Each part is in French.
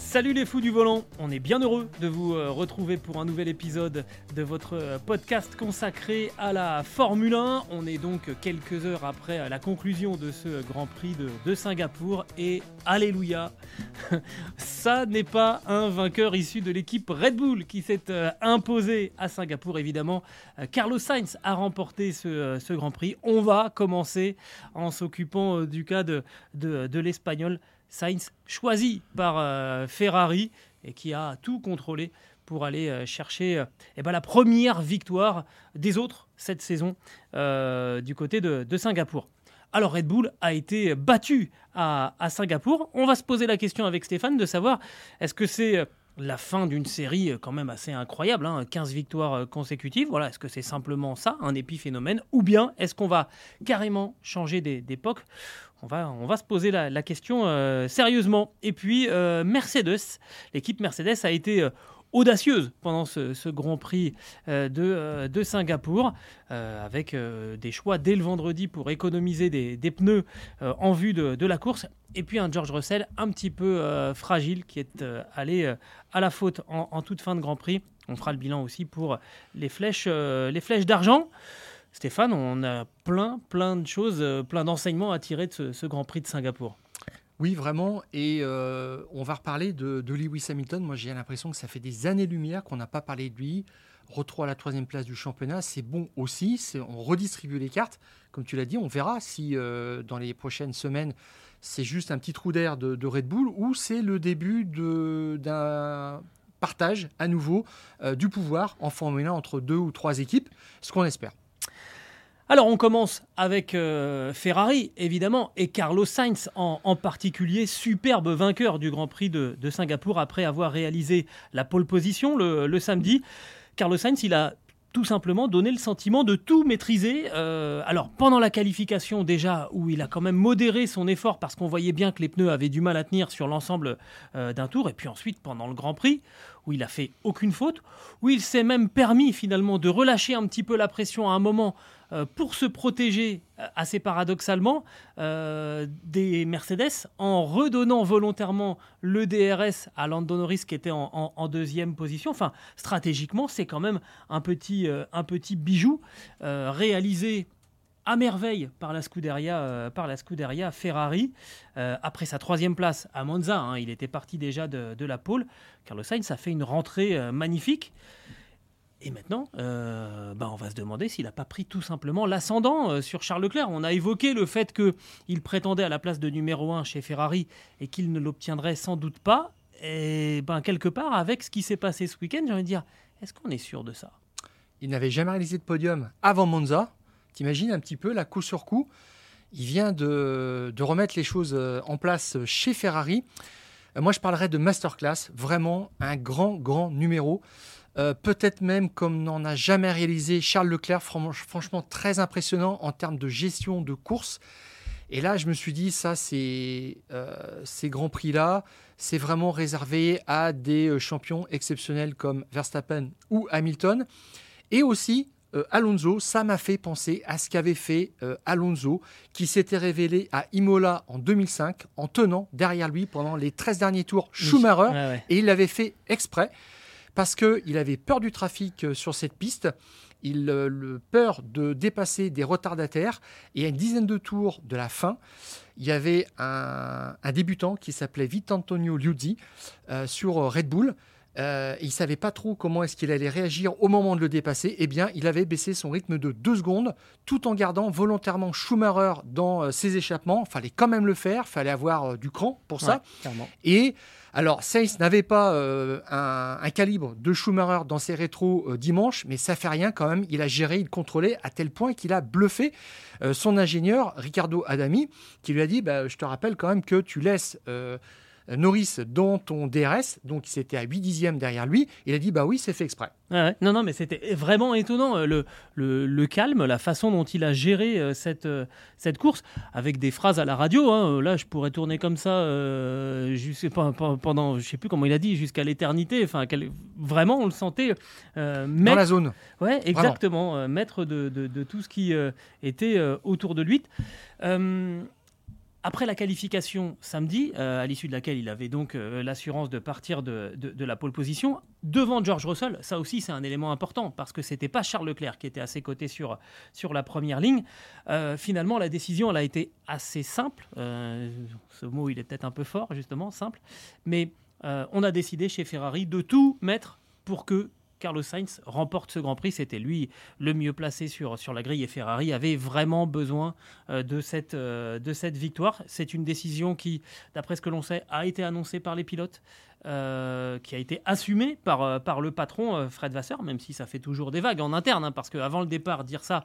Salut les fous du volant, on est bien heureux de vous retrouver pour un nouvel épisode de votre podcast consacré à la Formule 1. On est donc quelques heures après la conclusion de ce Grand Prix de Singapour et alléluia, ça n'est pas un vainqueur issu de l'équipe Red Bull qui s'est imposé à Singapour. Évidemment, Carlos Sainz a remporté ce Grand Prix. On va commencer en s'occupant du cas de l'Espagnol Sainz, choisi par Ferrari et qui a tout contrôlé pour aller chercher la première victoire des autres cette saison du côté de Singapour. Alors Red Bull a été battu à Singapour. On va se poser la question avec Stéphane de savoir est-ce que c'est la fin d'une série quand même assez incroyable, 15 victoires consécutives. Voilà, est-ce que c'est simplement ça, un épiphénomène, ou bien est-ce qu'on va carrément changer d'époque ? On va se poser la question sérieusement. Et puis Mercedes, l'équipe Mercedes a été audacieuse pendant ce Grand Prix de Singapour, avec des choix dès le vendredi pour économiser des pneus en vue de la course. Et puis un George Russell un petit peu fragile qui est allé à la faute en toute fin de Grand Prix. On fera le bilan aussi pour les flèches d'argent. Stéphane, on a plein de choses, plein d'enseignements à tirer de ce Grand Prix de Singapour. Oui, vraiment. Et on va reparler de Lewis Hamilton. Moi, j'ai l'impression que ça fait des années-lumière qu'on n'a pas parlé de lui. Retour à la 3e place du championnat, c'est bon aussi. On redistribue les cartes. Comme tu l'as dit, on verra si dans les prochaines semaines, c'est juste un petit trou d'air de Red Bull ou c'est le début d'un partage à nouveau du pouvoir en Formule 1 entre 2 ou 3 équipes, ce qu'on espère. Alors on commence avec Ferrari évidemment et Carlos Sainz en particulier, superbe vainqueur du Grand Prix de Singapour après avoir réalisé la pole position le samedi. Carlos Sainz, il a tout simplement donné le sentiment de tout maîtriser. Alors pendant la qualification déjà, où il a quand même modéré son effort parce qu'on voyait bien que les pneus avaient du mal à tenir sur l'ensemble d'un tour, et puis ensuite pendant le Grand Prix, où il n'a fait aucune faute, où il s'est même permis finalement de relâcher un petit peu la pression à un moment pour se protéger assez paradoxalement des Mercedes en redonnant volontairement le DRS à Lando Norris qui était en 2e position. Enfin, stratégiquement, c'est quand même un petit bijou réalisé à merveille par la Scuderia Ferrari. Après sa 3e place à Monza, il était parti déjà de la pole. Carlos Sainz a fait une rentrée magnifique. Et maintenant, on va se demander s'il n'a pas pris tout simplement l'ascendant sur Charles Leclerc. On a évoqué le fait qu'il prétendait à la place de numéro 1 chez Ferrari et qu'il ne l'obtiendrait sans doute pas. Et quelque part, avec ce qui s'est passé ce week-end, j'ai envie de dire, est-ce qu'on est sûr de ça ? Il n'avait jamais réalisé de podium avant Monza. T'imagines un petit peu, là, coup sur coup, il vient de remettre les choses en place chez Ferrari. Moi, je parlerai de masterclass, vraiment un grand numéro. Peut-être même comme n'en a jamais réalisé Charles Leclerc, franchement très impressionnant en termes de gestion de course. Et là, je me suis dit, ça, ces grands prix-là, c'est vraiment réservé à des champions exceptionnels comme Verstappen ou Hamilton. Et aussi, Alonso, ça m'a fait penser à ce qu'avait fait Alonso, qui s'était révélé à Imola en 2005 en tenant derrière lui pendant les 13 derniers tours Schumacher. Oui. Ah ouais. Et il l'avait fait exprès. Parce qu'il avait peur du trafic sur cette piste, il a peur de dépasser des retardataires. Et à une dizaine de tours de la fin, il y avait un débutant qui s'appelait Vittantonio Liuzzi sur Red Bull. Il ne savait pas trop comment est-ce qu'il allait réagir au moment de le dépasser. Eh bien, il avait baissé son rythme de 2 secondes tout en gardant volontairement Schumacher dans ses échappements. Il fallait quand même le faire, il fallait avoir du cran pour ça. Clairement. Et Alors, Sainz n'avait pas un calibre de Schumacher dans ses rétros dimanche, mais ça fait rien quand même. Il a géré, il contrôlait à tel point qu'il a bluffé son ingénieur, Ricardo Adami, qui lui a dit « Je te rappelle quand même que tu laisses... Norris dans ton DRS, donc c'était à 8 dixièmes derrière lui, il a dit oui, c'est fait exprès. Ah ouais. Non, mais c'était vraiment étonnant le calme, la façon dont il a géré cette course, avec des phrases à la radio. Hein. Là, je pourrais tourner comme ça pendant, je sais plus comment il a dit, jusqu'à l'éternité. Enfin, vraiment, on le sentait maître, dans la zone. Ouais, exactement, maître de tout ce qui était autour de lui. Après la qualification samedi, à l'issue de laquelle il avait donc l'assurance de partir de la pole position, devant George Russell, ça aussi c'est un élément important, parce que ce n'était pas Charles Leclerc qui était à ses côtés sur la première ligne. Finalement, la décision elle a été assez simple. Ce mot, il est peut-être un peu fort, justement, simple. Mais on a décidé chez Ferrari de tout mettre pour que Carlos Sainz remporte ce Grand Prix. C'était lui le mieux placé sur la grille et Ferrari avait vraiment besoin de cette victoire. C'est une décision qui, d'après ce que l'on sait, a été annoncée par les pilotes, qui a été assumée par le patron Fred Vasseur, même si ça fait toujours des vagues en interne, hein, parce qu'avant le départ, dire ça,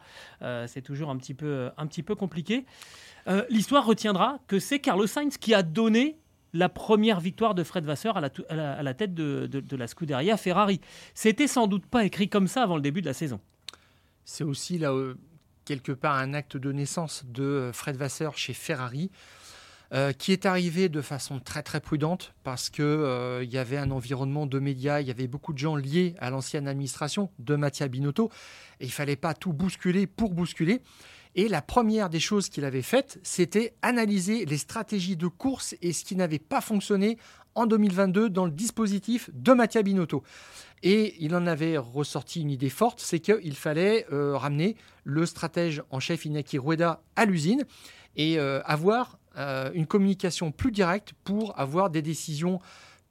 c'est toujours un petit peu compliqué. L'histoire retiendra que c'est Carlos Sainz qui a donné la première victoire de Fred Vasseur à la tête de la Scuderia Ferrari. C'était sans doute pas écrit comme ça avant le début de la saison. C'est aussi là quelque part un acte de naissance de Fred Vasseur chez Ferrari, qui est arrivé de façon très très prudente parce que il y avait un environnement de médias, il y avait beaucoup de gens liés à l'ancienne administration de Mattia Binotto et il fallait pas tout bousculer pour bousculer. Et la première des choses qu'il avait faites, c'était analyser les stratégies de course et ce qui n'avait pas fonctionné en 2022 dans le dispositif de Mattia Binotto. Et il en avait ressorti une idée forte, c'est qu'il fallait ramener le stratège en chef Iñaki Rueda à l'usine et avoir une communication plus directe pour avoir des décisions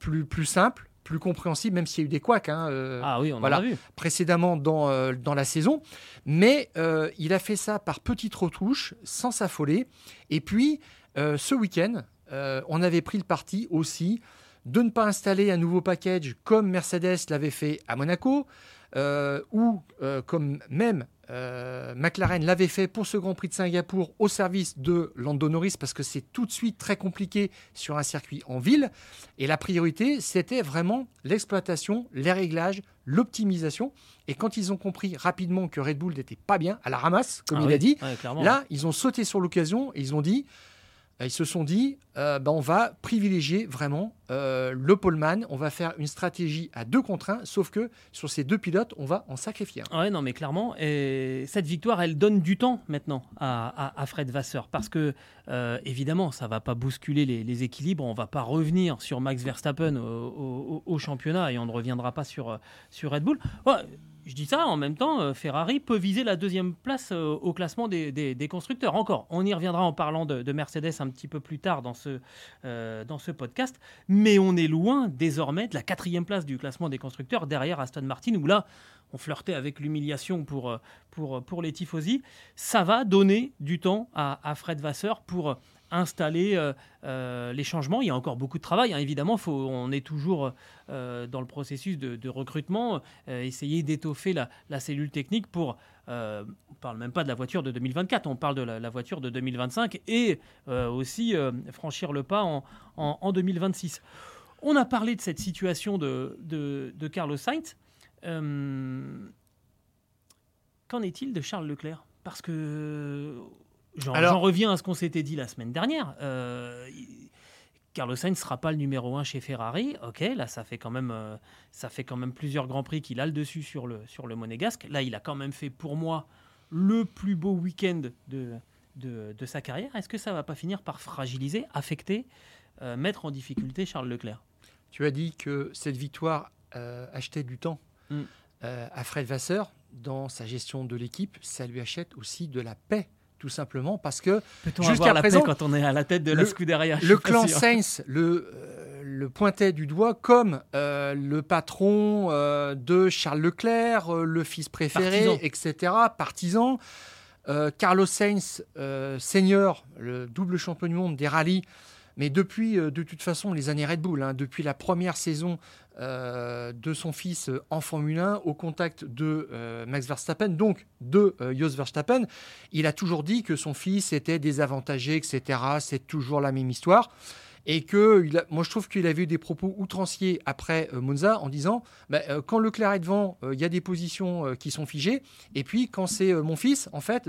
plus simples, plus compréhensible, même s'il y a eu des couacs on en a vu précédemment dans la saison, mais il a fait ça par petites retouches sans s'affoler. Et puis ce week-end on avait pris le parti aussi de ne pas installer un nouveau package comme Mercedes l'avait fait à Monaco ou comme même McLaren l'avait fait pour ce Grand Prix de Singapour au service de Lando Norris, parce que c'est tout de suite très compliqué sur un circuit en ville. Et la priorité, c'était vraiment l'exploitation, les réglages, l'optimisation. Et quand ils ont compris rapidement que Red Bull n'était pas bien, à la ramasse, comme il a dit, là, ils ont sauté sur l'occasion et ils se sont dit on va privilégier vraiment le poleman, on va faire une stratégie à 2 contre 1, sauf que sur ces deux pilotes, on va en sacrifier un. Ouais, non, mais clairement, et cette victoire, elle donne du temps maintenant à Fred Vasseur, parce que évidemment, ça ne va pas bousculer les équilibres, on ne va pas revenir sur Max Verstappen au championnat et on ne reviendra pas sur Red Bull. Ouais. Je dis ça, en même temps, Ferrari peut viser la 2e place au classement des constructeurs. Encore, on y reviendra en parlant de Mercedes un petit peu plus tard dans ce podcast. Mais on est loin désormais de la 4e place du classement des constructeurs derrière Aston Martin, où là, on flirtait avec l'humiliation pour les tifosi. Ça va donner du temps à Fred Vasseur pour installer les changements. Il y a encore beaucoup de travail, hein, évidemment. On est toujours dans le processus de recrutement, essayer d'étoffer la cellule technique pour... on ne parle même pas de la voiture de 2024, on parle de la voiture de 2025 et aussi franchir le pas en 2026. On a parlé de cette situation de Carlos Sainz. Qu'en est-il de Charles Leclerc ? Parce que... j'en reviens à ce qu'on s'était dit la semaine dernière. Carlos Sainz ne sera pas le numéro 1 chez Ferrari. Ok, là, ça fait quand même plusieurs Grands Prix qu'il a le dessus sur le Monégasque. Là, il a quand même fait, pour moi, le plus beau week-end de sa carrière. Est-ce que ça ne va pas finir par fragiliser, affecter, mettre en difficulté Charles Leclerc ? Tu as dit que cette victoire achetait du temps à Fred Vasseur dans sa gestion de l'équipe. Ça lui achète aussi de la paix. Tout simplement parce que peut-on jusqu'à avoir présent, la paix quand on est à la tête de la Scuderia. Le clan Sainz le pointait du doigt comme le patron de Charles Leclerc, le fils préféré, etc. Partisan. Carlos Sainz, senior, le double champion du monde des rallyes, Mais depuis, de toute façon, les années Red Bull, hein, depuis la première saison de son fils en Formule 1, au contact de Max Verstappen, donc de Jos Verstappen, il a toujours dit que son fils était désavantagé, etc. C'est toujours la même histoire. Et que moi, je trouve qu'il avait eu des propos outranciers après Monza en disant quand Leclerc est devant, il y a des positions qui sont figées. Et puis, quand c'est mon fils, en fait,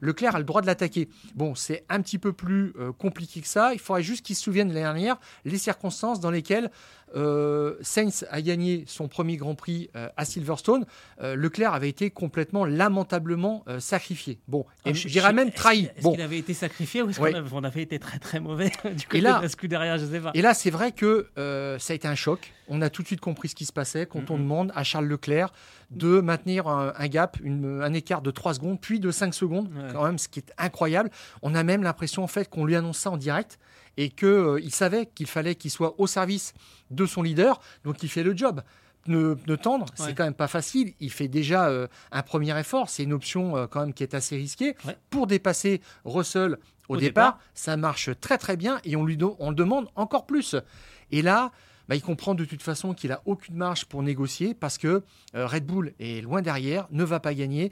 Leclerc a le droit de l'attaquer. Bon, c'est un petit peu plus compliqué que ça. Il faudrait juste qu'il se souvienne l'année dernière les circonstances dans lesquelles Sainz a gagné son premier Grand Prix à Silverstone. Leclerc avait été complètement, lamentablement sacrifié. Bon, et je dirais même trahi. Est-ce qu'il avait été sacrifié ou est-ce qu'on avait été très, très mauvais du côté de Scuderia? Derrière, je sais pas. Et là, c'est vrai que ça a été un choc. On a tout de suite compris ce qui se passait quand on demande à Charles Leclerc de maintenir un gap, un écart de 3 secondes, puis de 5 secondes, quand même, ce qui est incroyable. On a même l'impression en fait qu'on lui annonce ça en direct et qu'il savait qu'il fallait qu'il soit au service de son leader, donc il fait le job. Pneu tendre, c'est quand même pas facile. Il fait déjà un premier effort. C'est une option quand même qui est assez risquée. Ouais. Pour dépasser Russell au départ, ça marche très très bien et on demande encore plus. Et là, il comprend de toute façon qu'il n'a aucune marge pour négocier parce que Red Bull est loin derrière, ne va pas gagner.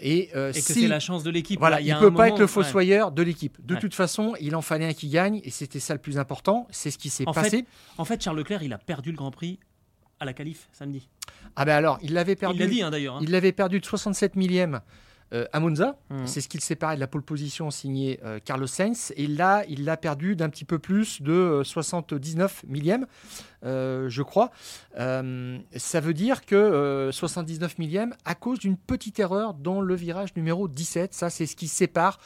Et que c'est la chance de l'équipe. Voilà, il ne peut pas être le fossoyeur de l'équipe. De toute façon, il en fallait un qui gagne et c'était ça le plus important. C'est ce qui s'est passé. En fait, Charles Leclerc, il a perdu le Grand Prix à la qualif samedi. Ah ben alors, il l'avait perdu. Il l'a dit d'ailleurs. Il l'avait perdu de 67 millième à Monza. C'est ce qui le séparait de la pole position signée Carlos Sainz. Et là, il l'a perdu d'un petit peu plus de 79 millième, je crois. Ça veut dire que 79 millième à cause d'une petite erreur dans le virage numéro 17. Ça, c'est ce qui sépare.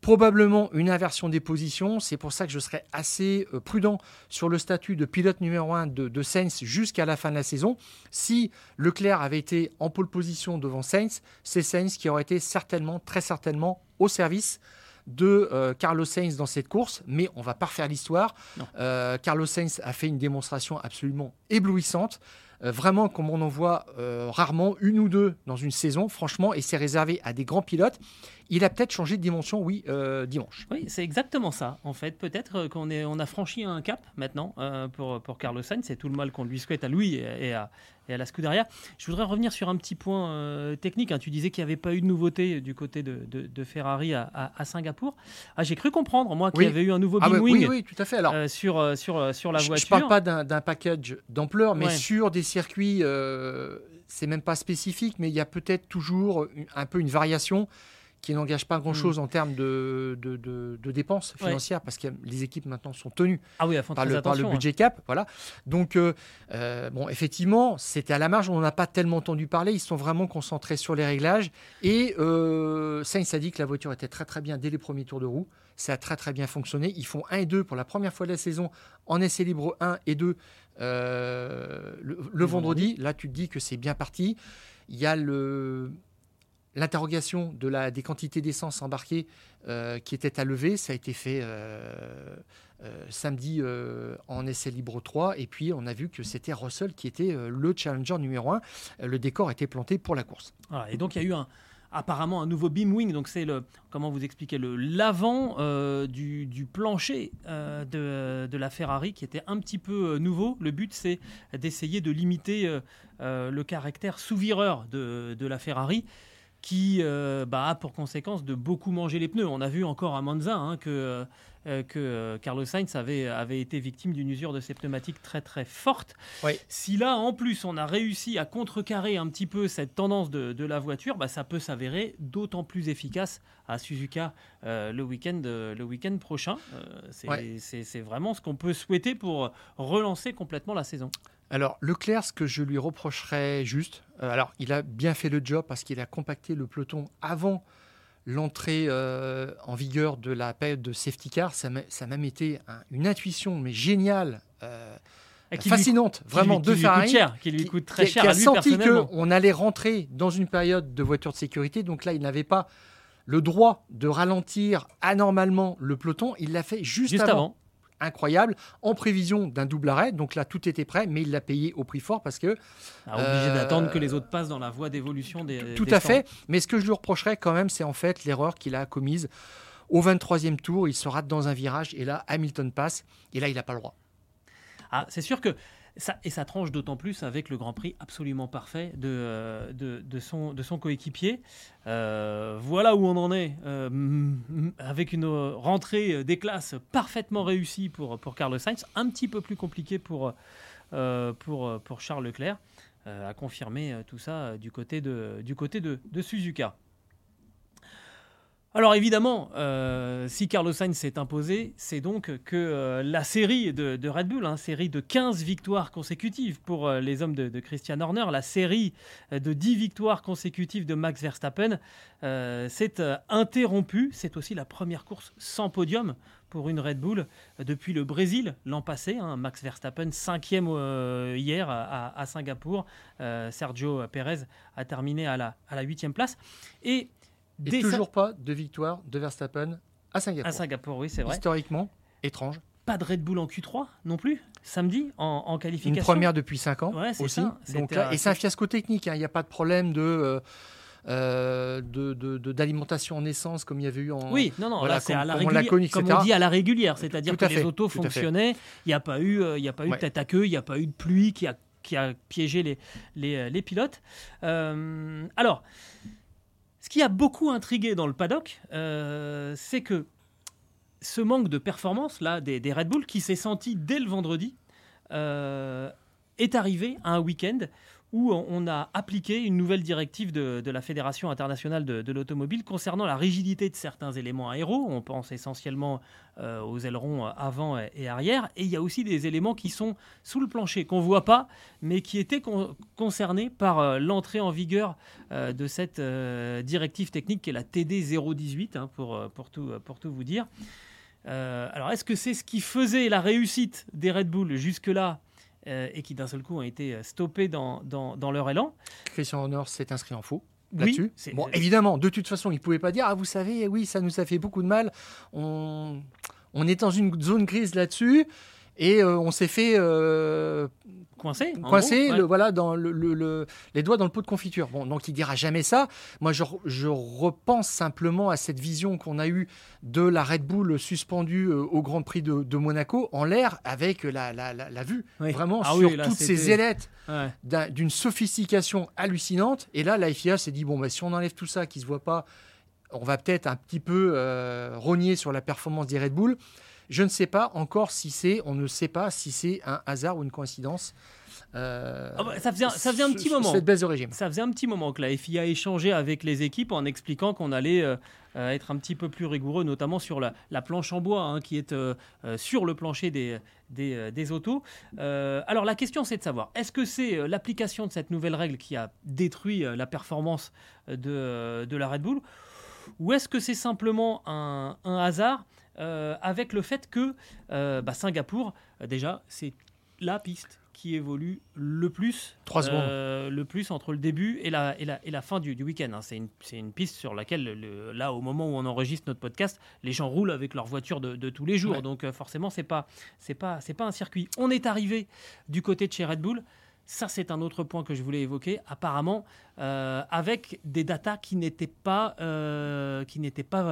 Probablement une inversion des positions. C'est pour ça que je serais assez prudent sur le statut de pilote numéro 1 de Sainz jusqu'à la fin de la saison. Si Leclerc avait été en pole position devant Sainz, c'est Sainz qui aurait été certainement, très certainement au service de Carlos Sainz dans cette course. Mais on ne va pas refaire l'histoire. Carlos Sainz a fait une démonstration absolument éblouissante. Vraiment, comme on en voit rarement, une ou deux dans une saison, franchement, et c'est réservé à des grands pilotes. Il a peut-être changé de dimension, dimanche. Oui, c'est exactement ça, en fait. Peut-être qu'on a franchi un cap maintenant pour Carlos Sainz. C'est tout le mal qu'on lui souhaite à lui et à la Scuderia. Je voudrais revenir sur un petit point technique. Tu disais qu'il n'y avait pas eu de nouveauté du côté de Ferrari à Singapour. J'ai cru comprendre, moi, qu'il y avait eu un nouveau wing. Oui, tout à fait. Alors, sur la voiture. Je ne parle pas d'un package d'ampleur, mais sur des circuits, c'est même pas spécifique, mais il y a peut-être toujours un peu une variation qui n'engage pas grand-chose en termes de dépenses financières, parce que les équipes maintenant sont tenues par le budget cap. Voilà. Donc, effectivement, c'était à la marge, on n'en a pas tellement entendu parler, ils sont vraiment concentrés sur les réglages, et Sainz a dit que la voiture était très très bien dès les premiers tours de roue, ça a très très bien fonctionné, ils font 1 et 2 pour la première fois de la saison, en essai libre 1 et 2, le vendredi, là tu te dis que c'est bien parti, il y a l'interrogation des quantités d'essence embarquées qui était à lever, ça a été fait samedi en essai libre 3. Et puis, on a vu que c'était Russell qui était le challenger numéro 1. Le décor était planté pour la course. Et donc, il y a eu apparemment un nouveau beam wing. Donc, c'est l'avant du plancher de la Ferrari qui était un petit peu nouveau. Le but, c'est d'essayer de limiter le caractère sous-vireur de la Ferrari, qui a pour conséquence de beaucoup manger les pneus. On a vu encore à Monza que Carlos Sainz avait été victime d'une usure de ses pneumatiques très très forte. Oui. Si là, en plus, on a réussi à contrecarrer un petit peu cette tendance de la voiture, ça peut s'avérer d'autant plus efficace à Suzuka le week-end prochain. C'est vraiment ce qu'on peut souhaiter pour relancer complètement la saison. Alors, Leclerc, ce que je lui reprocherais il a bien fait le job parce qu'il a compacté le peloton avant l'entrée en vigueur de la période de safety car. Ça m'a été une intuition, mais géniale, fascinante, vraiment, de Ferrari. Qui lui coûte très cher à lui, personnellement. A senti qu'on allait rentrer dans une période de voiture de sécurité. Donc là, il n'avait pas le droit de ralentir anormalement le peloton. Il l'a fait juste avant. Incroyable, en prévision d'un double arrêt. Donc là, tout était prêt, mais il l'a payé au prix fort parce que... obligé d'attendre que les autres passent dans la voie d'évolution des... Tout à fait. Mais ce que je lui reprocherais quand même, c'est en fait l'erreur qu'il a commise Au 23e tour, il se rate dans un virage et là, Hamilton passe et là, il n'a pas le droit. Ah, c'est sûr que ça tranche d'autant plus avec le Grand Prix absolument parfait de son coéquipier. Voilà où on en est, avec une rentrée des classes parfaitement réussie pour Carlos Sainz, un petit peu plus compliqué pour Charles Leclerc, à confirmer tout ça du côté de Suzuka. Alors évidemment, si Carlos Sainz s'est imposé, c'est donc que la série de Red Bull, série de 15 victoires consécutives pour les hommes de Christian Horner, la série de 10 victoires consécutives de Max Verstappen s'est interrompue. C'est aussi la première course sans podium pour une Red Bull depuis le Brésil l'an passé. Max Verstappen, 5e hier à Singapour. Sergio Pérez a terminé à la 8e place. Et toujours pas de victoire de Verstappen à Singapour. À Singapour, oui, c'est vrai. Historiquement, étrange. Pas de Red Bull en Q3 non plus, samedi, en qualification. Une première depuis 5 ans ouais, c'est aussi. Ça. Donc là, et c'est un fiasco technique, il n'y a pas de problème d'alimentation en essence comme il y avait eu en... Oui, non, voilà, là c'est à la régulière, comme on dit à la régulière, c'est-à-dire que les autos fonctionnaient, il n'y a pas eu de tête à queue, il n'y a pas eu de pluie qui a piégé les pilotes. Alors... Ce qui a beaucoup intrigué dans le paddock, c'est que ce manque de performance là, des Red Bull, qui s'est senti dès le vendredi, est arrivé à un week-end où on a appliqué une nouvelle directive de la Fédération internationale de l'automobile concernant la rigidité de certains éléments aéros. On pense essentiellement aux ailerons avant et arrière. Et il y a aussi des éléments qui sont sous le plancher, qu'on ne voit pas, mais qui étaient concernés par l'entrée en vigueur de cette directive technique qui est la TD018, pour tout vous dire. Alors, est-ce que c'est ce qui faisait la réussite des Red Bull jusque-là et qui d'un seul coup ont été stoppés dans leur élan? Christian Horner s'est inscrit en faux là-dessus. Oui, évidemment, de toute façon, il ne pouvait pas dire « Ah, vous savez, oui, ça nous a fait beaucoup de mal. On est dans une zone grise là-dessus. » Et on s'est fait coincer gros, ouais. Voilà, dans les doigts dans le pot de confiture. Bon, donc il ne dira jamais ça. Moi, je repense simplement à cette vision qu'on a eue de la Red Bull suspendue au Grand Prix de Monaco en l'air avec la vue. Oui. Vraiment, sur toutes ces ailettes d'une sophistication hallucinante. Et là, la FIA s'est dit, bon, bah, si on enlève tout ça qui ne se voit pas, on va peut-être un petit peu rogner sur la performance des Red Bull. Je ne sais pas encore si c'est un hasard ou une coïncidence. Ça faisait un petit moment. Cette baisse de régime. Ça faisait un petit moment que la FIA échangeait avec les équipes en expliquant qu'on allait être un petit peu plus rigoureux, notamment sur la planche en bois qui est sur le plancher des autos. Alors la question, c'est de savoir, est-ce que c'est l'application de cette nouvelle règle qui a détruit la performance de la Red Bull, ou est-ce que c'est simplement un hasard? Avec le fait que Singapour, déjà, c'est la piste qui évolue le plus, 3 secondes. Le plus entre le début et la fin du week-end. C'est une piste sur laquelle, au moment où on enregistre notre podcast, les gens roulent avec leur voiture de tous les jours. Ouais. Donc forcément, c'est pas un circuit. On est arrivé du côté de chez Red Bull. Ça, c'est un autre point que je voulais évoquer, apparemment, avec des datas qui n'étaient pas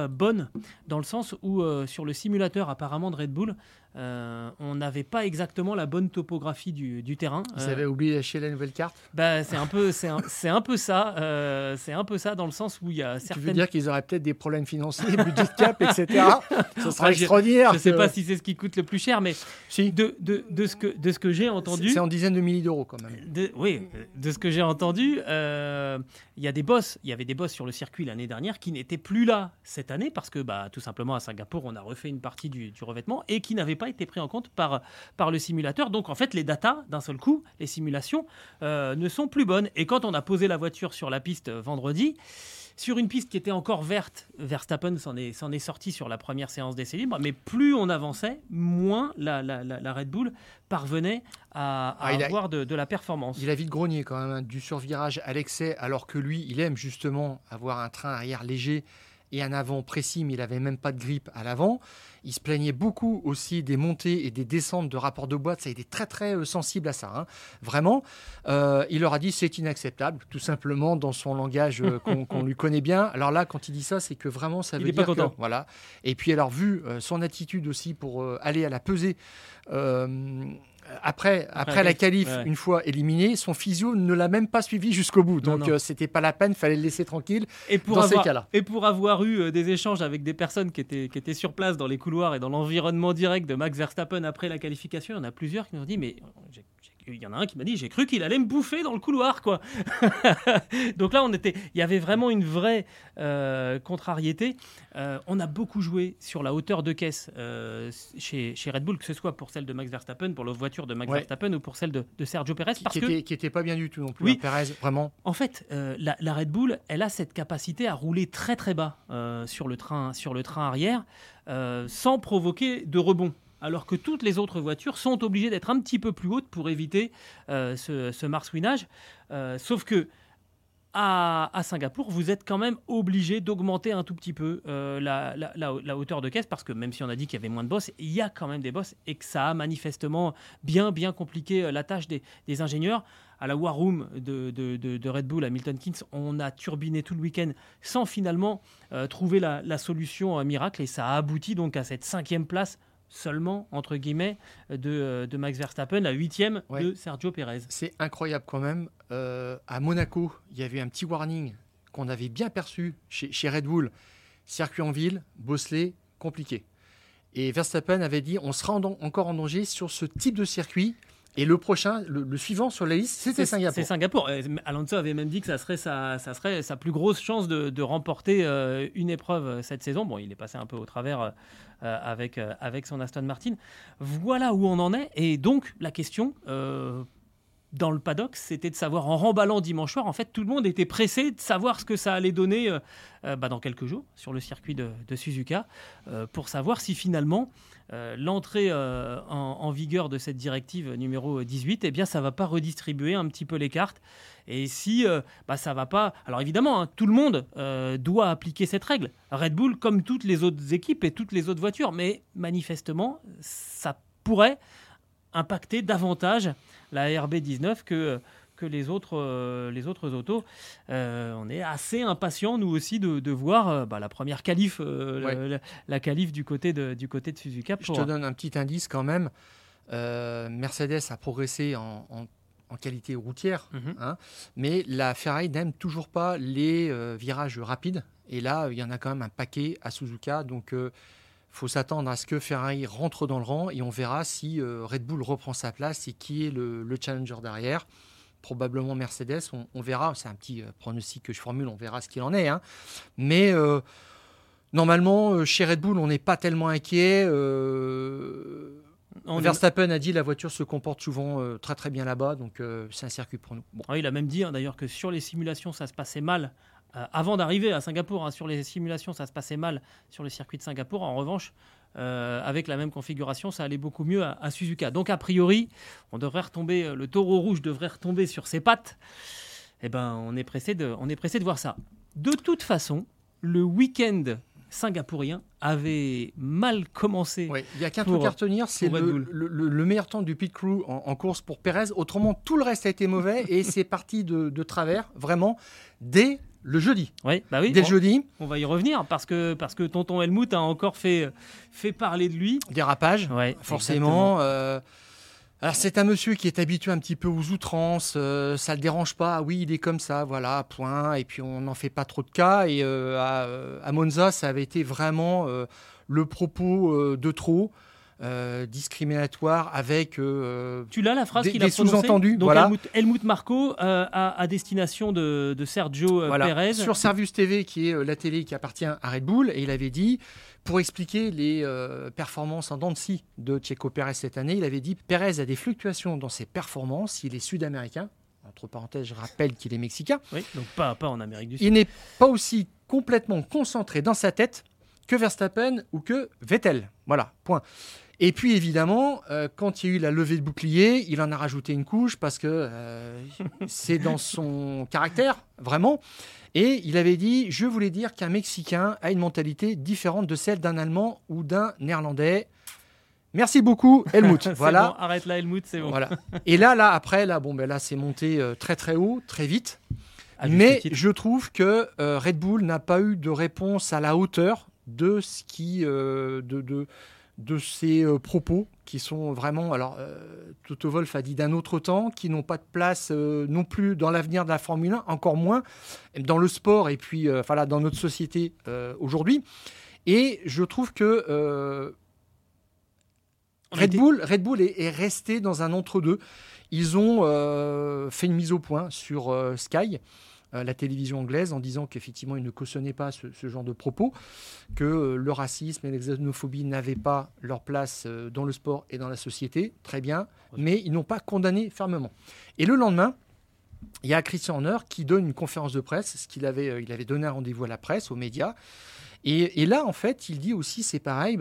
bonnes, dans le sens où, sur le simulateur apparemment de Red Bull, on n'avait pas exactement la bonne topographie du terrain. Vous avez oublié d'acheter la nouvelle carte ? C'est un peu ça, dans le sens où il y a certaines... Tu veux dire qu'ils auraient peut-être des problèmes financiers, budget de cap, etc. Ça serait extraordinaire. Je ne sais pas si c'est ce qui coûte le plus cher, mais si. de ce que j'ai entendu... C'est en dizaines de milliers d'euros, quand même. De ce que j'ai entendu, il y avait des bosses sur le circuit l'année dernière qui n'étaient plus là cette année, parce que tout simplement, à Singapour, on a refait une partie du revêtement et qui n'avaient pas été pris en compte par le simulateur. Donc, en fait, les datas, d'un seul coup, les simulations, ne sont plus bonnes. Et quand on a posé la voiture sur la piste vendredi, sur une piste qui était encore verte, Verstappen s'en est sorti sur la première séance d'essai libre, mais plus on avançait, moins la Red Bull parvenait à avoir de la performance. Il a vite grogné quand même, du survirage à l'excès, alors que lui, il aime justement avoir un train arrière léger et un avant précis, mais il n'avait même pas de grippe à l'avant. Il se plaignait beaucoup aussi des montées et des descentes de rapport de boîte. Ça a été très, très sensible à ça, hein. Vraiment. Il leur a dit c'est inacceptable, tout simplement, dans son langage qu'on lui connaît bien. Alors là, quand il dit ça, c'est que vraiment, ça veut dire pas content. Voilà. Et puis, alors, vu son attitude aussi pour aller à la pesée, après la qualif, une fois éliminé, son physio ne l'a même pas suivi jusqu'au bout. Donc, c'était pas la peine, il fallait le laisser tranquille ces cas-là. Et pour avoir eu des échanges avec des personnes qui étaient sur place dans les couloirs et dans l'environnement direct de Max Verstappen après la qualification, il y en a plusieurs qui nous ont dit, mais il y en a un qui m'a dit, j'ai cru qu'il allait me bouffer dans le couloir, quoi. Donc là, il y avait vraiment une vraie contrariété. On a beaucoup joué sur la hauteur de caisse chez Red Bull, que ce soit pour celle de Max Verstappen, pour la voiture de Max Verstappen ou pour celle de Sergio Pérez. Qui n'était pas bien du tout non plus, oui, hein, Pérez, vraiment. En fait, la Red Bull, elle a cette capacité à rouler très très bas sur le train arrière sans provoquer de rebond, alors que toutes les autres voitures sont obligées d'être un petit peu plus hautes pour éviter ce marsouinage. Sauf que à Singapour, vous êtes quand même obligé d'augmenter un tout petit peu la hauteur de caisse, parce que même si on a dit qu'il y avait moins de bosses, il y a quand même des bosses et que ça a manifestement bien compliqué la tâche des ingénieurs. À la War Room de Red Bull à Milton Keynes, on a turbiné tout le week-end sans finalement trouver la solution miracle, et ça a abouti donc à cette 5e place seulement, entre guillemets, de Max Verstappen, la 8e de Sergio Pérez. C'est incroyable quand même. À Monaco, il y avait un petit warning qu'on avait bien perçu chez Red Bull. Circuit en ville, bosselé, compliqué. Et Verstappen avait dit, on sera encore en danger sur ce type de circuit. Et le prochain, le suivant sur la liste, c'était Singapour. C'est Singapour. Alonso avait même dit que ça serait sa plus grosse chance de remporter une épreuve cette saison. Bon, il est passé un peu au travers avec son Aston Martin. Voilà où on en est. Et donc, la question dans le paddock, c'était de savoir, en remballant dimanche soir, en fait, tout le monde était pressé de savoir ce que ça allait donner dans quelques jours sur le circuit de Suzuka, pour savoir si finalement l'entrée en vigueur de cette directive numéro 18, eh bien, ça ne va pas redistribuer un petit peu les cartes. Et si ça ne va pas... Alors évidemment, tout le monde doit appliquer cette règle. Red Bull, comme toutes les autres équipes et toutes les autres voitures, mais manifestement, ça pourrait impacter davantage la RB19 que les autres autos. On est assez impatients, nous aussi, de voir la première qualif, la qualif du côté de Suzuka. Je te donne un petit indice quand même. Mercedes a progressé en qualité routière, hein, mais la Ferrari n'aime toujours pas les virages rapides. Et là, il y en a quand même un paquet à Suzuka. Donc, faut s'attendre à ce que Ferrari rentre dans le rang, et on verra si Red Bull reprend sa place et qui est le challenger derrière. Probablement Mercedes, on verra. C'est un petit pronostic que je formule, on verra ce qu'il en est, hein. Mais normalement, chez Red Bull, on n'est pas tellement inquiet. Verstappen a dit la voiture se comporte souvent très très bien là-bas, donc c'est un circuit pour nous. Bon. Ah, il a même dit, hein, d'ailleurs, que sur les simulations, ça se passait mal. Avant d'arriver à Singapour, hein, sur les simulations, ça se passait mal sur le circuit de Singapour. En revanche, avec la même configuration, ça allait beaucoup mieux à Suzuka. Donc, a priori, le taureau rouge devrait retomber sur ses pattes. Eh ben, on est pressé de voir ça. De toute façon, le week-end singapourien avait mal commencé. Oui, il n'y a qu'un truc à retenir, c'est le meilleur temps du pit crew en course pour Pérez. Autrement, tout le reste a été mauvais et c'est parti de travers, vraiment, dès le jeudi. Oui, bah oui. Dès jeudi. On va y revenir parce que tonton Helmut a encore fait parler de lui. Dérapage, ouais, forcément. Alors c'est un monsieur qui est habitué un petit peu aux outrances, ça le dérange pas. Ah oui, il est comme ça, voilà, point. Et puis on n'en fait pas trop de cas. Et à Monza, ça avait été vraiment le propos de trop. Discriminatoire avec tu l'as la phrase qu'il a prononcée, sous-entendus, donc voilà. Helmut Marko à destination de Sergio Pérez sur Servus TV, qui est la télé qui appartient à Red Bull, et il avait dit, pour expliquer les performances en dents de scie de Checo Pérez cette année, il avait dit Pérez a des fluctuations dans ses performances, il est sud-américain, entre parenthèses je rappelle qu'il est mexicain, oui, donc pas en Amérique du Sud, il n'est pas aussi complètement concentré dans sa tête que Verstappen ou que Vettel. Voilà, point. Et puis évidemment, quand il y a eu la levée de bouclier, il en a rajouté une couche parce que c'est dans son caractère, vraiment. Et il avait dit « Je voulais dire qu'un Mexicain a une mentalité différente de celle d'un Allemand ou d'un Néerlandais. » Merci beaucoup, Helmut. Voilà. Bon, arrête là, Helmut, c'est bon. Voilà. Et là, après, là, bon, ben là, c'est monté très très haut, très vite. Mais je trouve que Red Bull n'a pas eu de réponse à la hauteur de ce qui de ses propos qui sont vraiment... Alors, Toto Wolff a dit d'un autre temps, qui n'ont pas de place non plus dans l'avenir de la Formule 1, encore moins dans le sport et puis là, dans notre société aujourd'hui. Et je trouve que Red Bull est resté dans un entre-deux. Ils ont fait une mise au point sur Sky, la télévision anglaise, en disant qu'effectivement, ils ne cautionnaient pas ce genre de propos, que le racisme et la xénophobie n'avaient pas leur place dans le sport et dans la société. Très bien, mais ils n'ont pas condamné fermement. Et le lendemain, il y a Christian Horner qui donne une conférence de presse, ce qu'il avait, il avait donné un rendez-vous à la presse, aux médias. Et là, en fait, il dit aussi, c'est pareil,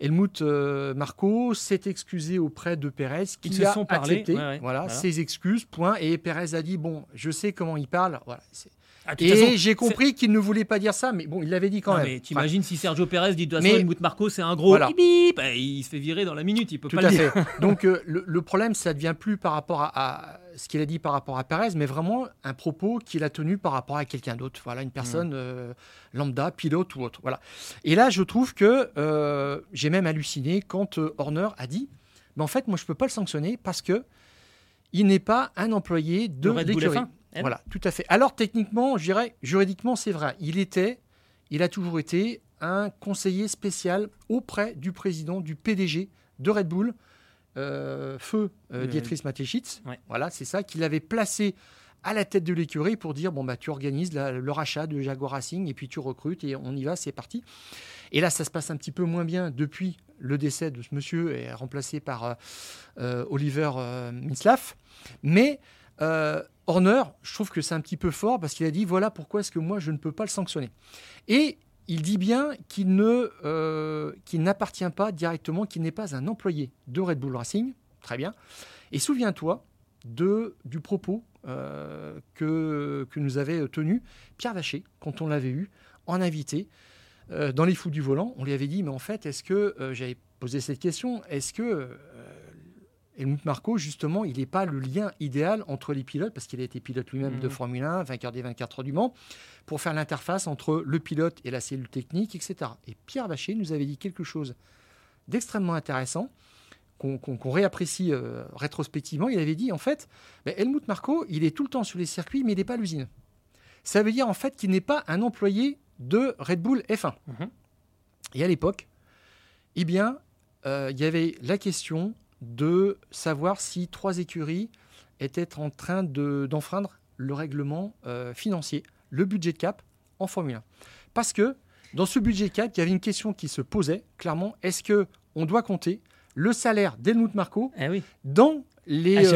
Helmut Marko s'est excusé auprès de Pérez, qui a accepté ses excuses, point. Et Pérez a dit, bon, je sais comment il parle, voilà. De toute façon, j'ai compris qu'il ne voulait pas dire ça, mais bon, il l'avait dit quand même. Mais t'imagines si Sergio Pérez dit de toute façon, Helmut Marko, c'est un gros bip, bah, il se fait virer dans la minute, il peut pas le dire. Donc, le problème, ça ne devient plus par rapport à ce qu'il a dit par rapport à Pérez, mais vraiment un propos qu'il a tenu par rapport à quelqu'un d'autre. Voilà, une personne lambda, pilote ou autre. Voilà. Et là, je trouve que j'ai même halluciné quand Horner a dit bah, en fait, moi, je ne peux pas le sanctionner parce qu'il n'est pas un employé de l'écurie. Voilà, tout à fait. Alors, techniquement, je dirais, juridiquement, c'est vrai. Il a toujours été un conseiller spécial auprès du président, du PDG de Red Bull, Dietrich Mateschitz. Ouais. Voilà, c'est ça qu'il avait placé à la tête de l'écurie pour dire bon, bah, tu organises le rachat de Jaguar Racing et puis tu recrutes et on y va, c'est parti. Et là, ça se passe un petit peu moins bien depuis le décès de ce monsieur, est remplacé par Oliver Mintzlaff. Mais Horner, je trouve que c'est un petit peu fort parce qu'il a dit voilà pourquoi est-ce que moi je ne peux pas le sanctionner. Et il dit bien qu'il n'appartient pas directement, qu'il n'est pas un employé de Red Bull Racing. Très bien. Et souviens-toi du propos que nous avait tenu Pierre Waché quand on l'avait eu en invité dans Les Fous du Volant. On lui avait dit mais en fait, est-ce que, j'avais posé cette question, est-ce que... Helmut Marko, justement, il n'est pas le lien idéal entre les pilotes, parce qu'il a été pilote lui-même de Formule 1, vainqueur des 24 heures du Mans, pour faire l'interface entre le pilote et la cellule technique, etc. Et Pierre Waché nous avait dit quelque chose d'extrêmement intéressant, qu'on réapprécie rétrospectivement. Il avait dit, en fait, Helmut Marko, il est tout le temps sur les circuits, mais il n'est pas à l'usine. Ça veut dire, en fait, qu'il n'est pas un employé de Red Bull F1. Et à l'époque, eh bien, il y avait la question de savoir si trois écuries étaient en train d'enfreindre le règlement financier, le budget de cap en Formule 1. Parce que dans ce budget de cap, il y avait une question qui se posait clairement, est-ce qu'on doit compter le salaire d'Helmut Marko dans les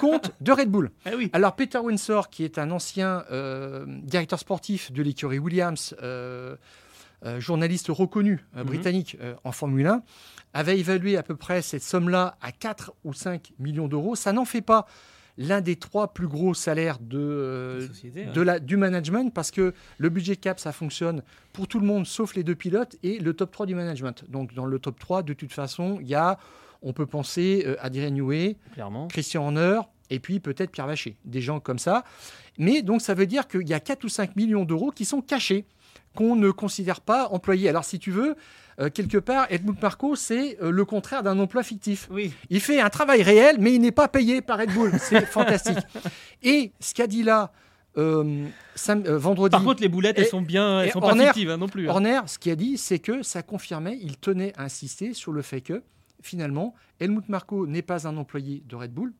comptes de Red Bull. Alors Peter Winsor, qui est un ancien directeur sportif de l'écurie Williams, journaliste reconnu britannique en Formule 1, avait évalué à peu près cette somme-là à 4 ou 5 millions d'euros. Ça n'en fait pas l'un des trois plus gros salaires du management, parce que le budget cap, ça fonctionne pour tout le monde, sauf les deux pilotes et le top 3 du management. Donc, dans le top 3, de toute façon, on peut penser à Adrien Newey, Christian Horner, et puis peut-être Pierre Waché, des gens comme ça. Mais donc, ça veut dire qu'il y a 4 ou 5 millions d'euros qui sont cachés, qu'on ne considère pas employé. Alors, si tu veux, quelque part, Helmut Marko, c'est le contraire d'un emploi fictif. Oui. Il fait un travail réel, mais il n'est pas payé par Red Bull. C'est fantastique. Et ce qu'a dit là, vendredi... Par contre, les boulettes, elles sont pas fictives non plus. Horner, ce qu'il a dit, c'est que ça confirmait, il tenait à insister sur le fait que, finalement, Helmut Marko n'est pas un employé de Red Bull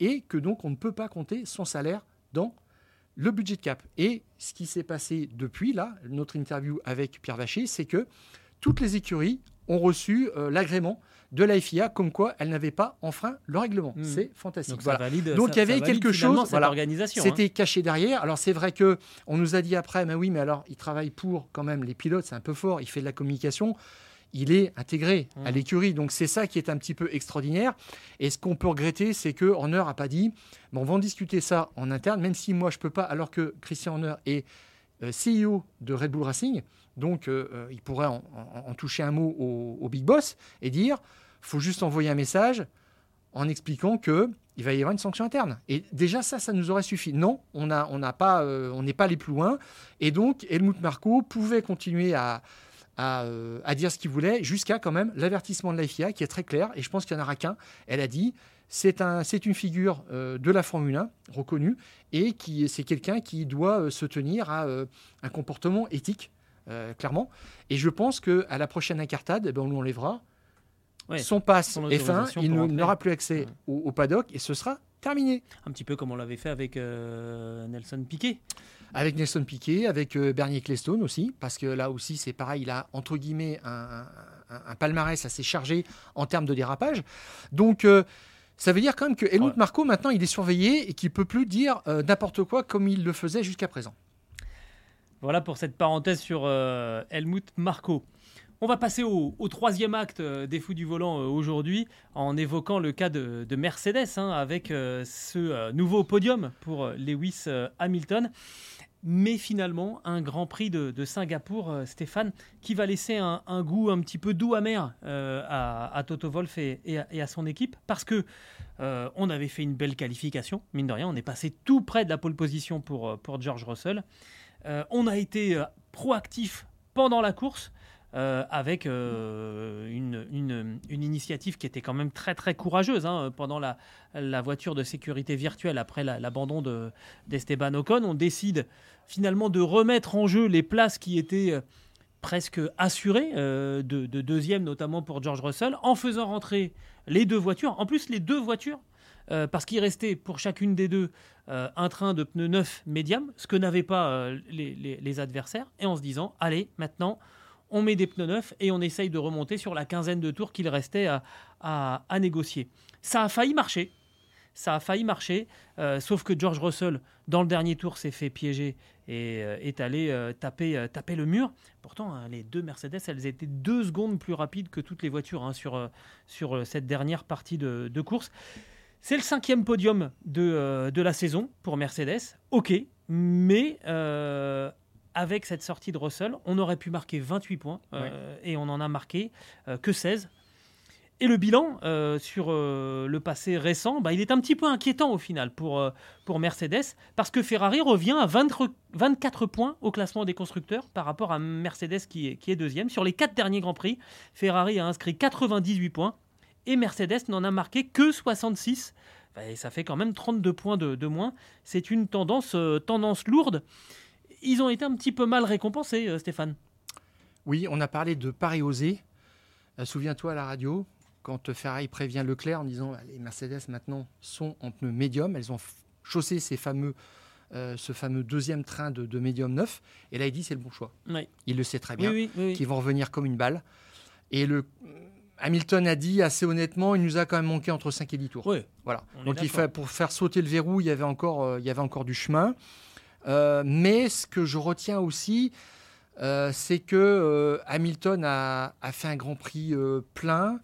et que donc, on ne peut pas compter son salaire dans le budget de cap. Et ce qui s'est passé depuis, là, notre interview avec Pierre Waché, c'est que toutes les écuries ont reçu l'agrément de la FIA, comme quoi elle n'avait pas enfreint le règlement. Mmh. C'est fantastique. Donc, voilà. Donc il y avait quelque chose, voilà, c'était caché derrière. Alors c'est vrai qu'on nous a dit après, mais oui, mais alors il travaille pour quand même les pilotes, c'est un peu fort, il fait de la communication, il est intégré à l'écurie. Donc c'est ça qui est un petit peu extraordinaire. Et ce qu'on peut regretter, c'est que Horner n'a pas dit, bon, on va en discuter ça en interne, même si moi je ne peux pas, alors que Christian Horner est CEO de Red Bull Racing, donc il pourrait en toucher un mot au Big Boss et dire, faut juste envoyer un message en expliquant qu'il va y avoir une sanction interne. Et déjà, ça nous aurait suffi. Non, on n'est pas allé plus loin. Et donc, Helmut Marko pouvait continuer à dire ce qu'il voulait, jusqu'à quand même l'avertissement de la FIA, qui est très clair, et je pense qu'il n'y en aura qu'un. Elle a dit, c'est une figure de la Formule 1 reconnue, et c'est quelqu'un qui doit se tenir à un comportement éthique, clairement. Et je pense qu'à la prochaine incartade, on lui enlèvera son pass F1, il n'aura plus accès au paddock, et ce sera terminé. Un petit peu comme on l'avait fait avec Nelson Piquet. Avec Nelson Piquet, avec Bernier Clestone aussi, parce que là aussi c'est pareil, il a entre guillemets un palmarès assez chargé en termes de dérapage. Donc ça veut dire quand même que Helmut Marko maintenant il est surveillé et qu'il ne peut plus dire n'importe quoi comme il le faisait jusqu'à présent. Voilà pour cette parenthèse sur Helmut Marko. On va passer au troisième acte des Fous du Volant aujourd'hui, en évoquant le cas de Mercedes, avec ce nouveau podium pour Lewis Hamilton. Mais finalement, un Grand Prix de Singapour, Stéphane, qui va laisser un goût un petit peu doux-amer à Toto Wolff et à son équipe, parce que on avait fait une belle qualification, mine de rien. On est passé tout près de la pole position pour George Russell. On a été proactif pendant la course, avec une initiative qui était quand même très très courageuse, pendant la voiture de sécurité virtuelle après l'abandon d'Esteban Ocon. On décide finalement de remettre en jeu les places qui étaient presque assurées, de deuxième notamment pour George Russell, en faisant rentrer les deux voitures. En plus, les deux voitures, parce qu'il restait pour chacune des deux un train de pneus neuf médium, ce que n'avaient pas les adversaires, et en se disant, allez, maintenant on met des pneus neufs et on essaye de remonter sur la quinzaine de tours qu'il restait à négocier. Ça a failli marcher. Sauf que George Russell, dans le dernier tour, s'est fait piéger et est allé taper le mur. Pourtant, les deux Mercedes, elles étaient 2 secondes plus rapides que toutes les voitures sur cette dernière partie de course. C'est le 5e podium de la saison pour Mercedes. OK, mais... avec cette sortie de Russell, on aurait pu marquer 28 points et on n'en a marqué que 16. Et le bilan sur le passé récent, il est un petit peu inquiétant au final pour Mercedes, parce que Ferrari revient à 24 points au classement des constructeurs par rapport à Mercedes qui est deuxième. Sur les 4 derniers Grands Prix, Ferrari a inscrit 98 points et Mercedes n'en a marqué que 66. Ça fait quand même 32 points de moins. C'est une tendance lourde. Ils ont été un petit peu mal récompensés, Stéphane. Oui, on a parlé de pari osé. Souviens-toi à la radio, quand Ferrari prévient Leclerc en disant « Les Mercedes, maintenant, sont en pneus médium. Elles ont chaussé ce fameux deuxième train de médium neuf. » Et là, il dit « C'est le bon choix. Oui. » Il le sait très bien, oui. Qu'ils vont revenir comme une balle. Et Hamilton a dit assez honnêtement, il nous a quand même manqué entre 5 et 10 tours. Oui. Voilà. Donc, pour faire sauter le verrou, il y avait encore du chemin. Mais ce que je retiens aussi, c'est que Hamilton a fait un Grand Prix plein.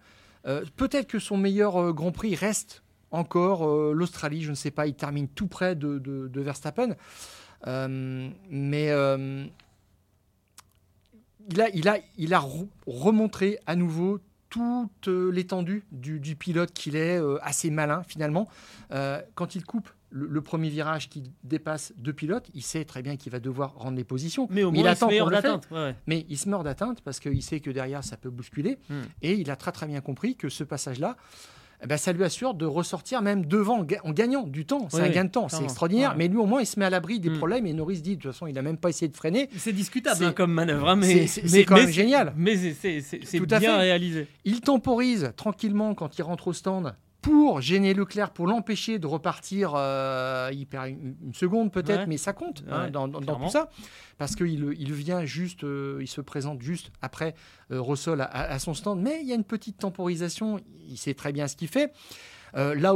Peut-être que son meilleur Grand Prix reste encore l'Australie, je ne sais pas, il termine tout près de Verstappen. Mais il a remontré à nouveau toute l'étendue du pilote qu'il est, assez malin finalement. Quand il coupe le premier virage qui dépasse 2 pilotes, il sait très bien qu'il va devoir rendre les positions. Mais au moins, il se met hors d'atteinte. Mais il se met hors d'atteinte parce qu'il sait que derrière, ça peut bousculer. Et il a très, très bien compris que ce passage-là, ça lui assure de ressortir même devant, en gagnant du temps. C'est un gain de temps, c'est extraordinaire. Ouais. Mais lui, au moins, il se met à l'abri des problèmes. Et Norris dit, de toute façon, il n'a même pas essayé de freiner. C'est discutable comme manœuvre, mais c'est quand même génial. Mais c'est bien réalisé. Il temporise tranquillement quand il rentre au stand pour gêner Leclerc, pour l'empêcher de repartir, il perd une seconde peut-être, mais ça compte dans tout ça. Parce qu'il vient juste, il se présente juste après Russell à son stand. Mais il y a une petite temporisation, il sait très bien ce qu'il fait. Là,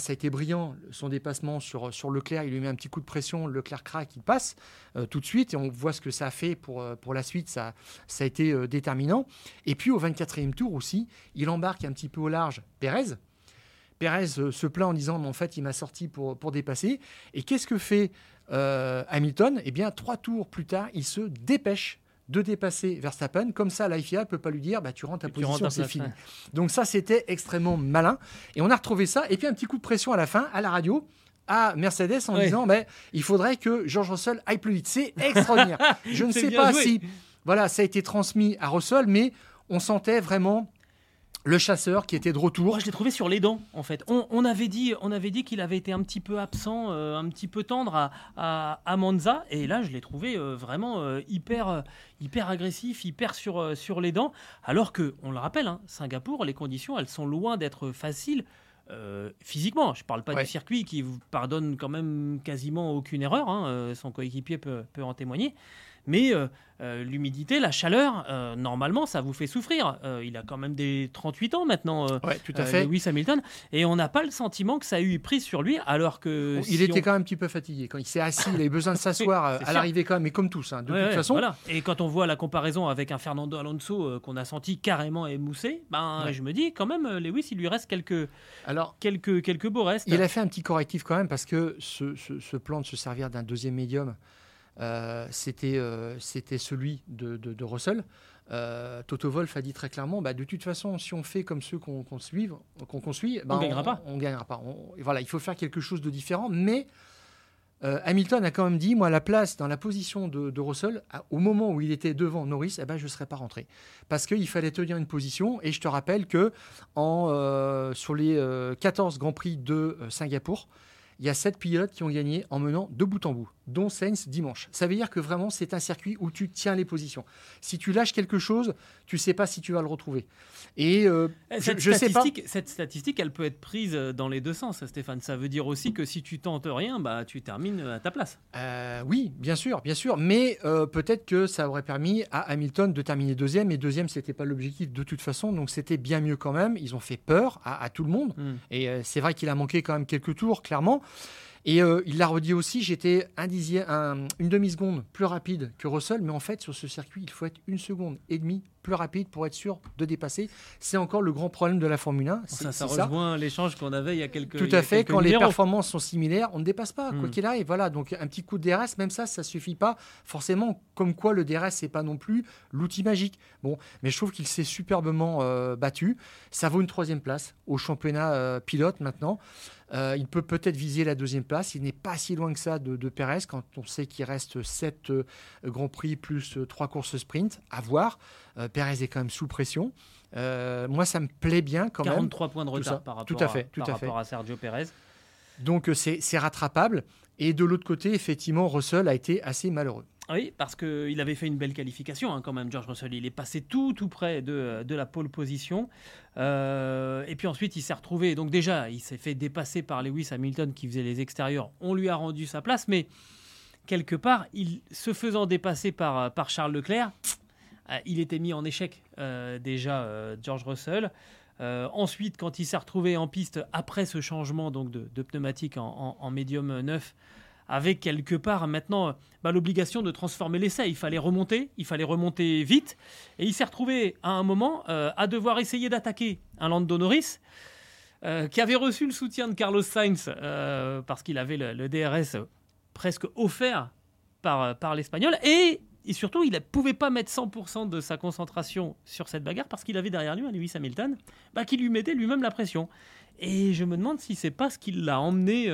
ça a été brillant, son dépassement sur Leclerc, il lui met un petit coup de pression, Leclerc craque, il passe tout de suite, et on voit ce que ça a fait pour la suite, ça a été déterminant. Et puis au 24e tour aussi, il embarque un petit peu au large Pérez. Pérez se plaint en disant « mais en fait, il m'a sorti pour dépasser ». Et qu'est-ce que fait Hamilton ? Eh bien, 3 tours plus tard, il se dépêche de dépasser Verstappen. Comme ça, la FIA ne peut pas lui dire, tu rentres ta position, c'est fini. Donc ça, c'était extrêmement malin. Et on a retrouvé ça. Et puis, un petit coup de pression à la fin, à la radio, à Mercedes, en disant, il faudrait que George Russell aille plus vite. C'est extraordinaire. Je ne sais pas si ça a été transmis à Russell, mais on sentait vraiment le chasseur qui était de retour. Moi, je l'ai trouvé sur les dents, en fait. On avait dit qu'il avait été un petit peu absent, un petit peu tendre à Monza. Et là, je l'ai trouvé vraiment hyper agressif, hyper sur les dents. Alors que, on le rappelle, Singapour, les conditions, elles sont loin d'être faciles physiquement. Je ne parle pas du circuit qui vous pardonne quand même quasiment aucune erreur. Son coéquipier peut en témoigner. Mais l'humidité, la chaleur, normalement, ça vous fait souffrir. Il a quand même des 38 ans maintenant, tout à fait. Lewis Hamilton. Et on n'a pas le sentiment que ça a eu prise sur lui, alors que... Il était quand même un petit peu fatigué. Quand il s'est assis, il avait besoin de s'asseoir à l'arrivée quand même, mais comme tous, de toute façon. Voilà. Et quand on voit la comparaison avec un Fernando Alonso qu'on a senti carrément émoussé, je me dis quand même, Lewis, il lui reste quelques beaux restes. Il a fait un petit correctif quand même, parce que ce plan de se servir d'un deuxième médium, c'était celui de Russell. Toto Wolff a dit très clairement, de toute façon, si on fait comme ceux qu'on suit, on ne gagnera pas. On gagnera pas. Il faut faire quelque chose de différent. Mais Hamilton a quand même dit, moi, la place dans la position de Russell, au moment où il était devant Norris, je ne serais pas rentré. Parce qu'il fallait tenir une position. Et je te rappelle que sur les 14 Grands Prix de Singapour, il y a 7 pilotes qui ont gagné en menant de bout en bout, dont Sainz dimanche. Ça veut dire que vraiment, c'est un circuit où tu tiens les positions. Si tu lâches quelque chose, tu ne sais pas si tu vas le retrouver. Et je sais pas. Cette statistique, elle peut être prise dans les deux sens, Stéphane. Ça veut dire aussi que si tu tentes rien, tu termines à ta place. Oui, bien sûr. Mais peut-être que ça aurait permis à Hamilton de terminer deuxième. Et deuxième, ce n'était pas l'objectif de toute façon. Donc, c'était bien mieux quand même. Ils ont fait peur à tout le monde. Et c'est vrai qu'il a manqué quand même quelques tours, clairement. Et il l'a redit aussi, j'étais une demi-seconde plus rapide que Russell, mais en fait, sur ce circuit, il faut être 1,5 secondes plus rapide pour être sûr de dépasser. C'est encore le grand problème de la Formule 1. Ça rejoint l'échange qu'on avait il y a quelques minutes. Tout à fait, quand les performances sont similaires, on ne dépasse pas, quoi qu'il arrive. Voilà, donc un petit coup de DRS, même ça ne suffit pas forcément, comme quoi le DRS, ce n'est pas non plus l'outil magique. Bon, mais je trouve qu'il s'est superbement battu. Ça vaut une 3e place au championnat pilote maintenant. Il peut peut-être viser la 2e place. Il n'est pas si loin que ça de Pérez quand on sait qu'il reste 7 Grands Prix plus 3 courses sprint. À voir. Pérez est quand même sous pression. Moi, ça me plaît bien quand 43 même. 43 points de retard par rapport à Sergio Pérez. Donc, c'est rattrapable. Et de l'autre côté, effectivement, Russell a été assez malheureux. Oui, parce qu'il avait fait une belle qualification quand même, George Russell. Il est passé tout près de la pole position. Et puis ensuite, il s'est retrouvé. Donc déjà, il s'est fait dépasser par Lewis Hamilton qui faisait les extérieurs. On lui a rendu sa place, mais quelque part, se faisant dépasser par Charles Leclerc, il était mis en échec déjà George Russell. Ensuite, quand il s'est retrouvé en piste après ce changement donc de pneumatique en médium neuf, avec quelque part maintenant l'obligation de transformer l'essai. Il fallait remonter vite. Et il s'est retrouvé à un moment à devoir essayer d'attaquer un Lando Norris qui avait reçu le soutien de Carlos Sainz parce qu'il avait le DRS presque offert par l'Espagnol. Et surtout, il ne pouvait pas mettre 100% de sa concentration sur cette bagarre parce qu'il avait derrière lui un Lewis Hamilton qui lui mettait lui-même la pression. Et je me demande si c'est pas ce qui l'a emmené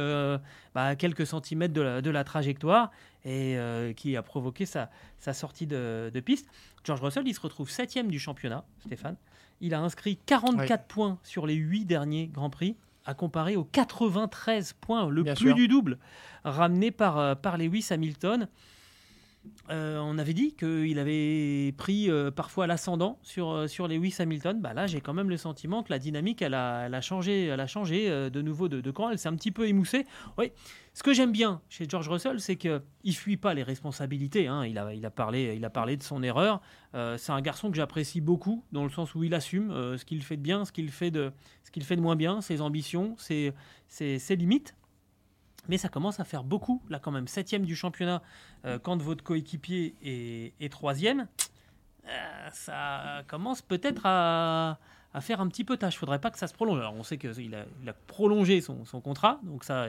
à quelques centimètres de la trajectoire et qui a provoqué sa sortie de piste. George Russell, il se retrouve 7e du championnat, Stéphane. Il a inscrit 44 points sur les 8 derniers Grands Prix, à comparer aux 93 points, le Bien plus sûr. Du double, ramené par Lewis Hamilton. On avait dit qu'il avait pris parfois l'ascendant sur Lewis Hamilton. Bah là, j'ai quand même le sentiment que la dynamique, elle a changé de nouveau de camp. Elle s'est un petit peu émoussée. Oui. Ce que j'aime bien chez George Russell, c'est qu'il ne fuit pas les responsabilités. Hein. Il a parlé de son erreur. C'est un garçon que j'apprécie beaucoup, dans le sens où il assume ce qu'il fait de bien, ce qu'il fait de moins bien, ses ambitions, ses limites. Mais ça commence à faire beaucoup, là quand même. 7e du championnat, quand votre coéquipier est 3e, ça commence peut-être à faire un petit peu tâche. Il ne faudrait pas que ça se prolonge. Alors on sait qu'il a prolongé son contrat, donc ça,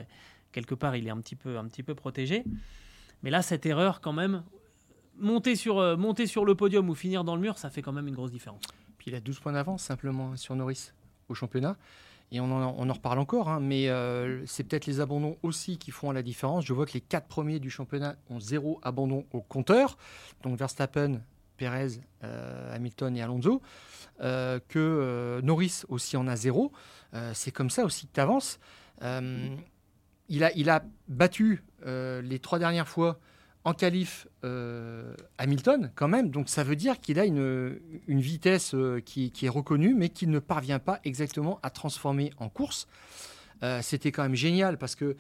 quelque part, il est un petit peu protégé. Mais là, cette erreur quand même, monter sur le podium ou finir dans le mur, ça fait quand même une grosse différence. Puis il a 12 points d'avance simplement sur Norris au championnat. Et on en reparle encore, hein, mais c'est peut-être les abandons aussi qui font la différence. Je vois que les 4 premiers du championnat ont 0 abandon au compteur. Donc Verstappen, Pérez, Hamilton et Alonso. Que Norris aussi en a 0. C'est comme ça aussi que tu avances. Il a battu les 3 dernières fois en qualif Hamilton quand même, donc ça veut dire qu'il a une vitesse qui est reconnue, mais qui ne parvient pas exactement à transformer en course. C'était quand même génial parce que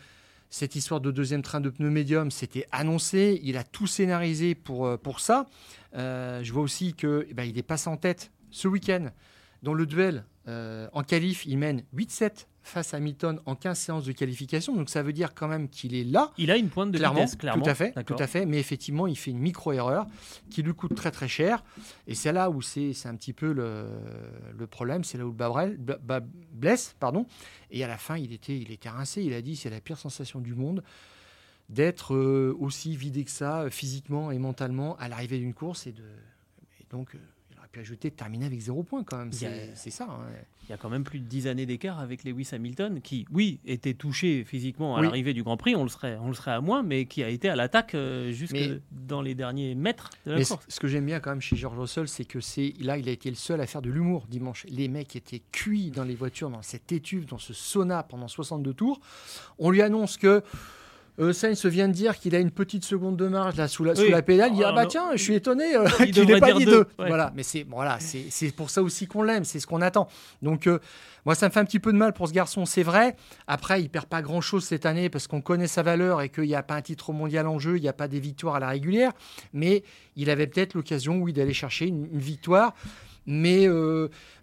cette histoire de deuxième train de pneus médium, c'était annoncé, il a tout scénarisé pour ça. Je vois aussi que il est passé en tête ce week-end dans le duel en qualif, il mène 8-7 face à Hamilton en 15 séances de qualification. Donc, ça veut dire quand même qu'il est là. Il a une pointe de vitesse, clairement. Tout à fait. Mais effectivement, il fait une micro-erreur qui lui coûte très, très cher. Et c'est là où c'est un petit peu le problème. C'est là où le blesse. Pardon. Et à la fin, il était rincé. Il a dit, c'est la pire sensation du monde d'être aussi vidé que ça, physiquement et mentalement, à l'arrivée d'une course. Et donc... Puis ajouter, terminer avec 0 point quand même, c'est ça. Hein. Il y a quand même plus de 10 années d'écart avec Lewis Hamilton qui, oui, était touché physiquement à l'arrivée du Grand Prix, on le serait à moins, mais qui a été à l'attaque dans les derniers mètres de la course. Ce que j'aime bien quand même chez George Russell, c'est que il a été le seul à faire de l'humour dimanche. Les mecs étaient cuits dans les voitures, dans cette étuve, dans ce sauna pendant 62 tours. On lui annonce que Sainz vient de dire qu'il a une petite seconde de marge là sous la pédale. Il dit tiens, je suis étonné qu'il n'ait pas dit 2. Ouais. Voilà, mais c'est pour ça aussi qu'on l'aime, c'est ce qu'on attend. Donc moi ça me fait un petit peu de mal pour ce garçon, c'est vrai. Après il perd pas grand chose cette année parce qu'on connaît sa valeur et qu'il n'y a pas un titre mondial en jeu, il n'y a pas des victoires à la régulière. Mais il avait peut-être l'occasion d'aller chercher une victoire. Mais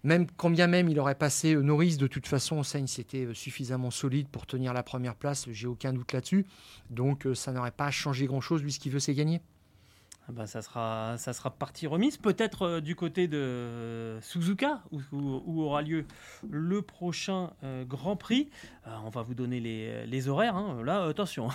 même quand bien même il aurait passé Norris, de toute façon Sainz était suffisamment solide pour tenir la première place, j'ai aucun doute là-dessus, donc ça n'aurait pas changé grand-chose, lui ce qu'il veut c'est gagner. Ça sera partie remise, peut-être du côté de Suzuka où aura lieu le prochain Grand Prix. On va vous donner les horaires. Hein. Là, attention,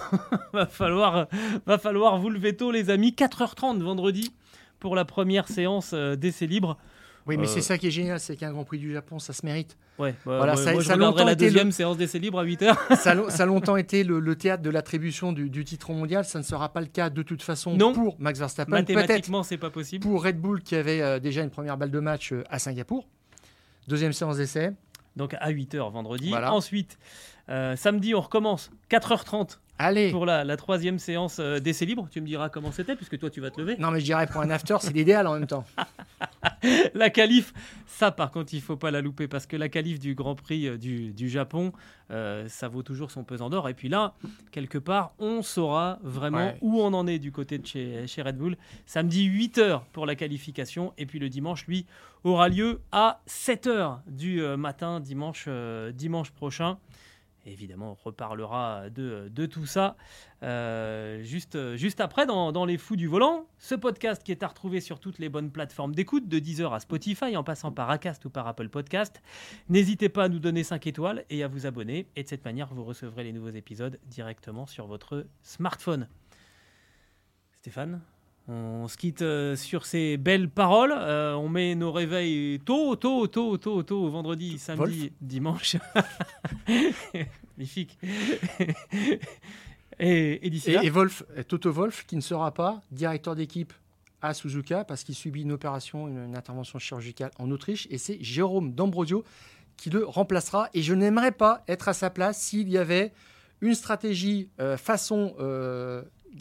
va falloir vous lever tôt les amis, 4h30 vendredi pour la première séance d'essai libre. Oui, mais c'est ça qui est génial, c'est qu'un Grand Prix du Japon, ça se mérite. Ouais, voilà, moi je regarderai la deuxième séance d'essai libre à 8h. Ça a longtemps été le théâtre de l'attribution du titre mondial. Ça ne sera pas le cas de toute façon pour Max Verstappen. Mathématiquement, c'est pas possible. Pour Red Bull qui avait déjà une première balle de match à Singapour. Deuxième séance d'essai. Donc à 8h vendredi. Voilà. Ensuite, samedi, on recommence 4h30. Allez. Pour la troisième séance d'essai libre, tu me diras comment c'était, puisque toi, tu vas te lever. Non, mais je dirais pour un after, c'est l'idéal en même temps. La qualif, ça par contre, il ne faut pas la louper, parce que la qualif du Grand Prix du Japon, ça vaut toujours son pesant d'or. Et puis là, quelque part, on saura vraiment où on en est du côté de chez Red Bull. Samedi, 8h pour la qualification. Et puis le dimanche, lui, aura lieu à 7h du matin, dimanche prochain. Évidemment, on reparlera de tout ça juste après dans Les Fous du Volant. Ce podcast qui est à retrouver sur toutes les bonnes plateformes d'écoute, de Deezer à Spotify, en passant par Acast ou par Apple Podcast. N'hésitez pas à nous donner 5 étoiles et à vous abonner. Et de cette manière, vous recevrez les nouveaux épisodes directement sur votre smartphone. Stéphane, on se quitte sur ces belles paroles. On met nos réveils tôt, vendredi, samedi, dimanche. Magnifique. et d'ici là. Et Toto Wolff, qui ne sera pas directeur d'équipe à Suzuka parce qu'il subit une intervention chirurgicale en Autriche. Et c'est Jérôme D'Ambrosio qui le remplacera. Et je n'aimerais pas être à sa place s'il y avait une stratégie façon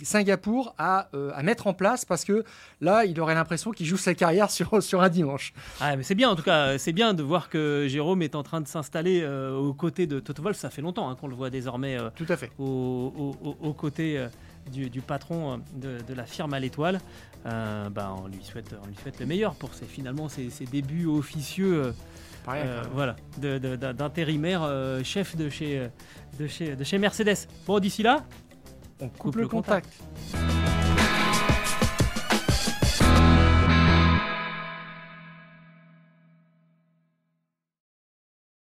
Singapour à mettre en place, parce que là, il aurait l'impression qu'il joue sa carrière sur un dimanche. Ah, mais c'est bien, en tout cas, c'est bien de voir que Jérôme est en train de s'installer aux côtés de Toto Wolff. Ça fait longtemps qu'on le voit désormais tout à fait. Aux côtés du patron de la firme à l'étoile. On lui souhaite le meilleur pour ses débuts officieux. D'intérimaire chef de chez Mercedes. Bon, d'ici là, on coupe le contact.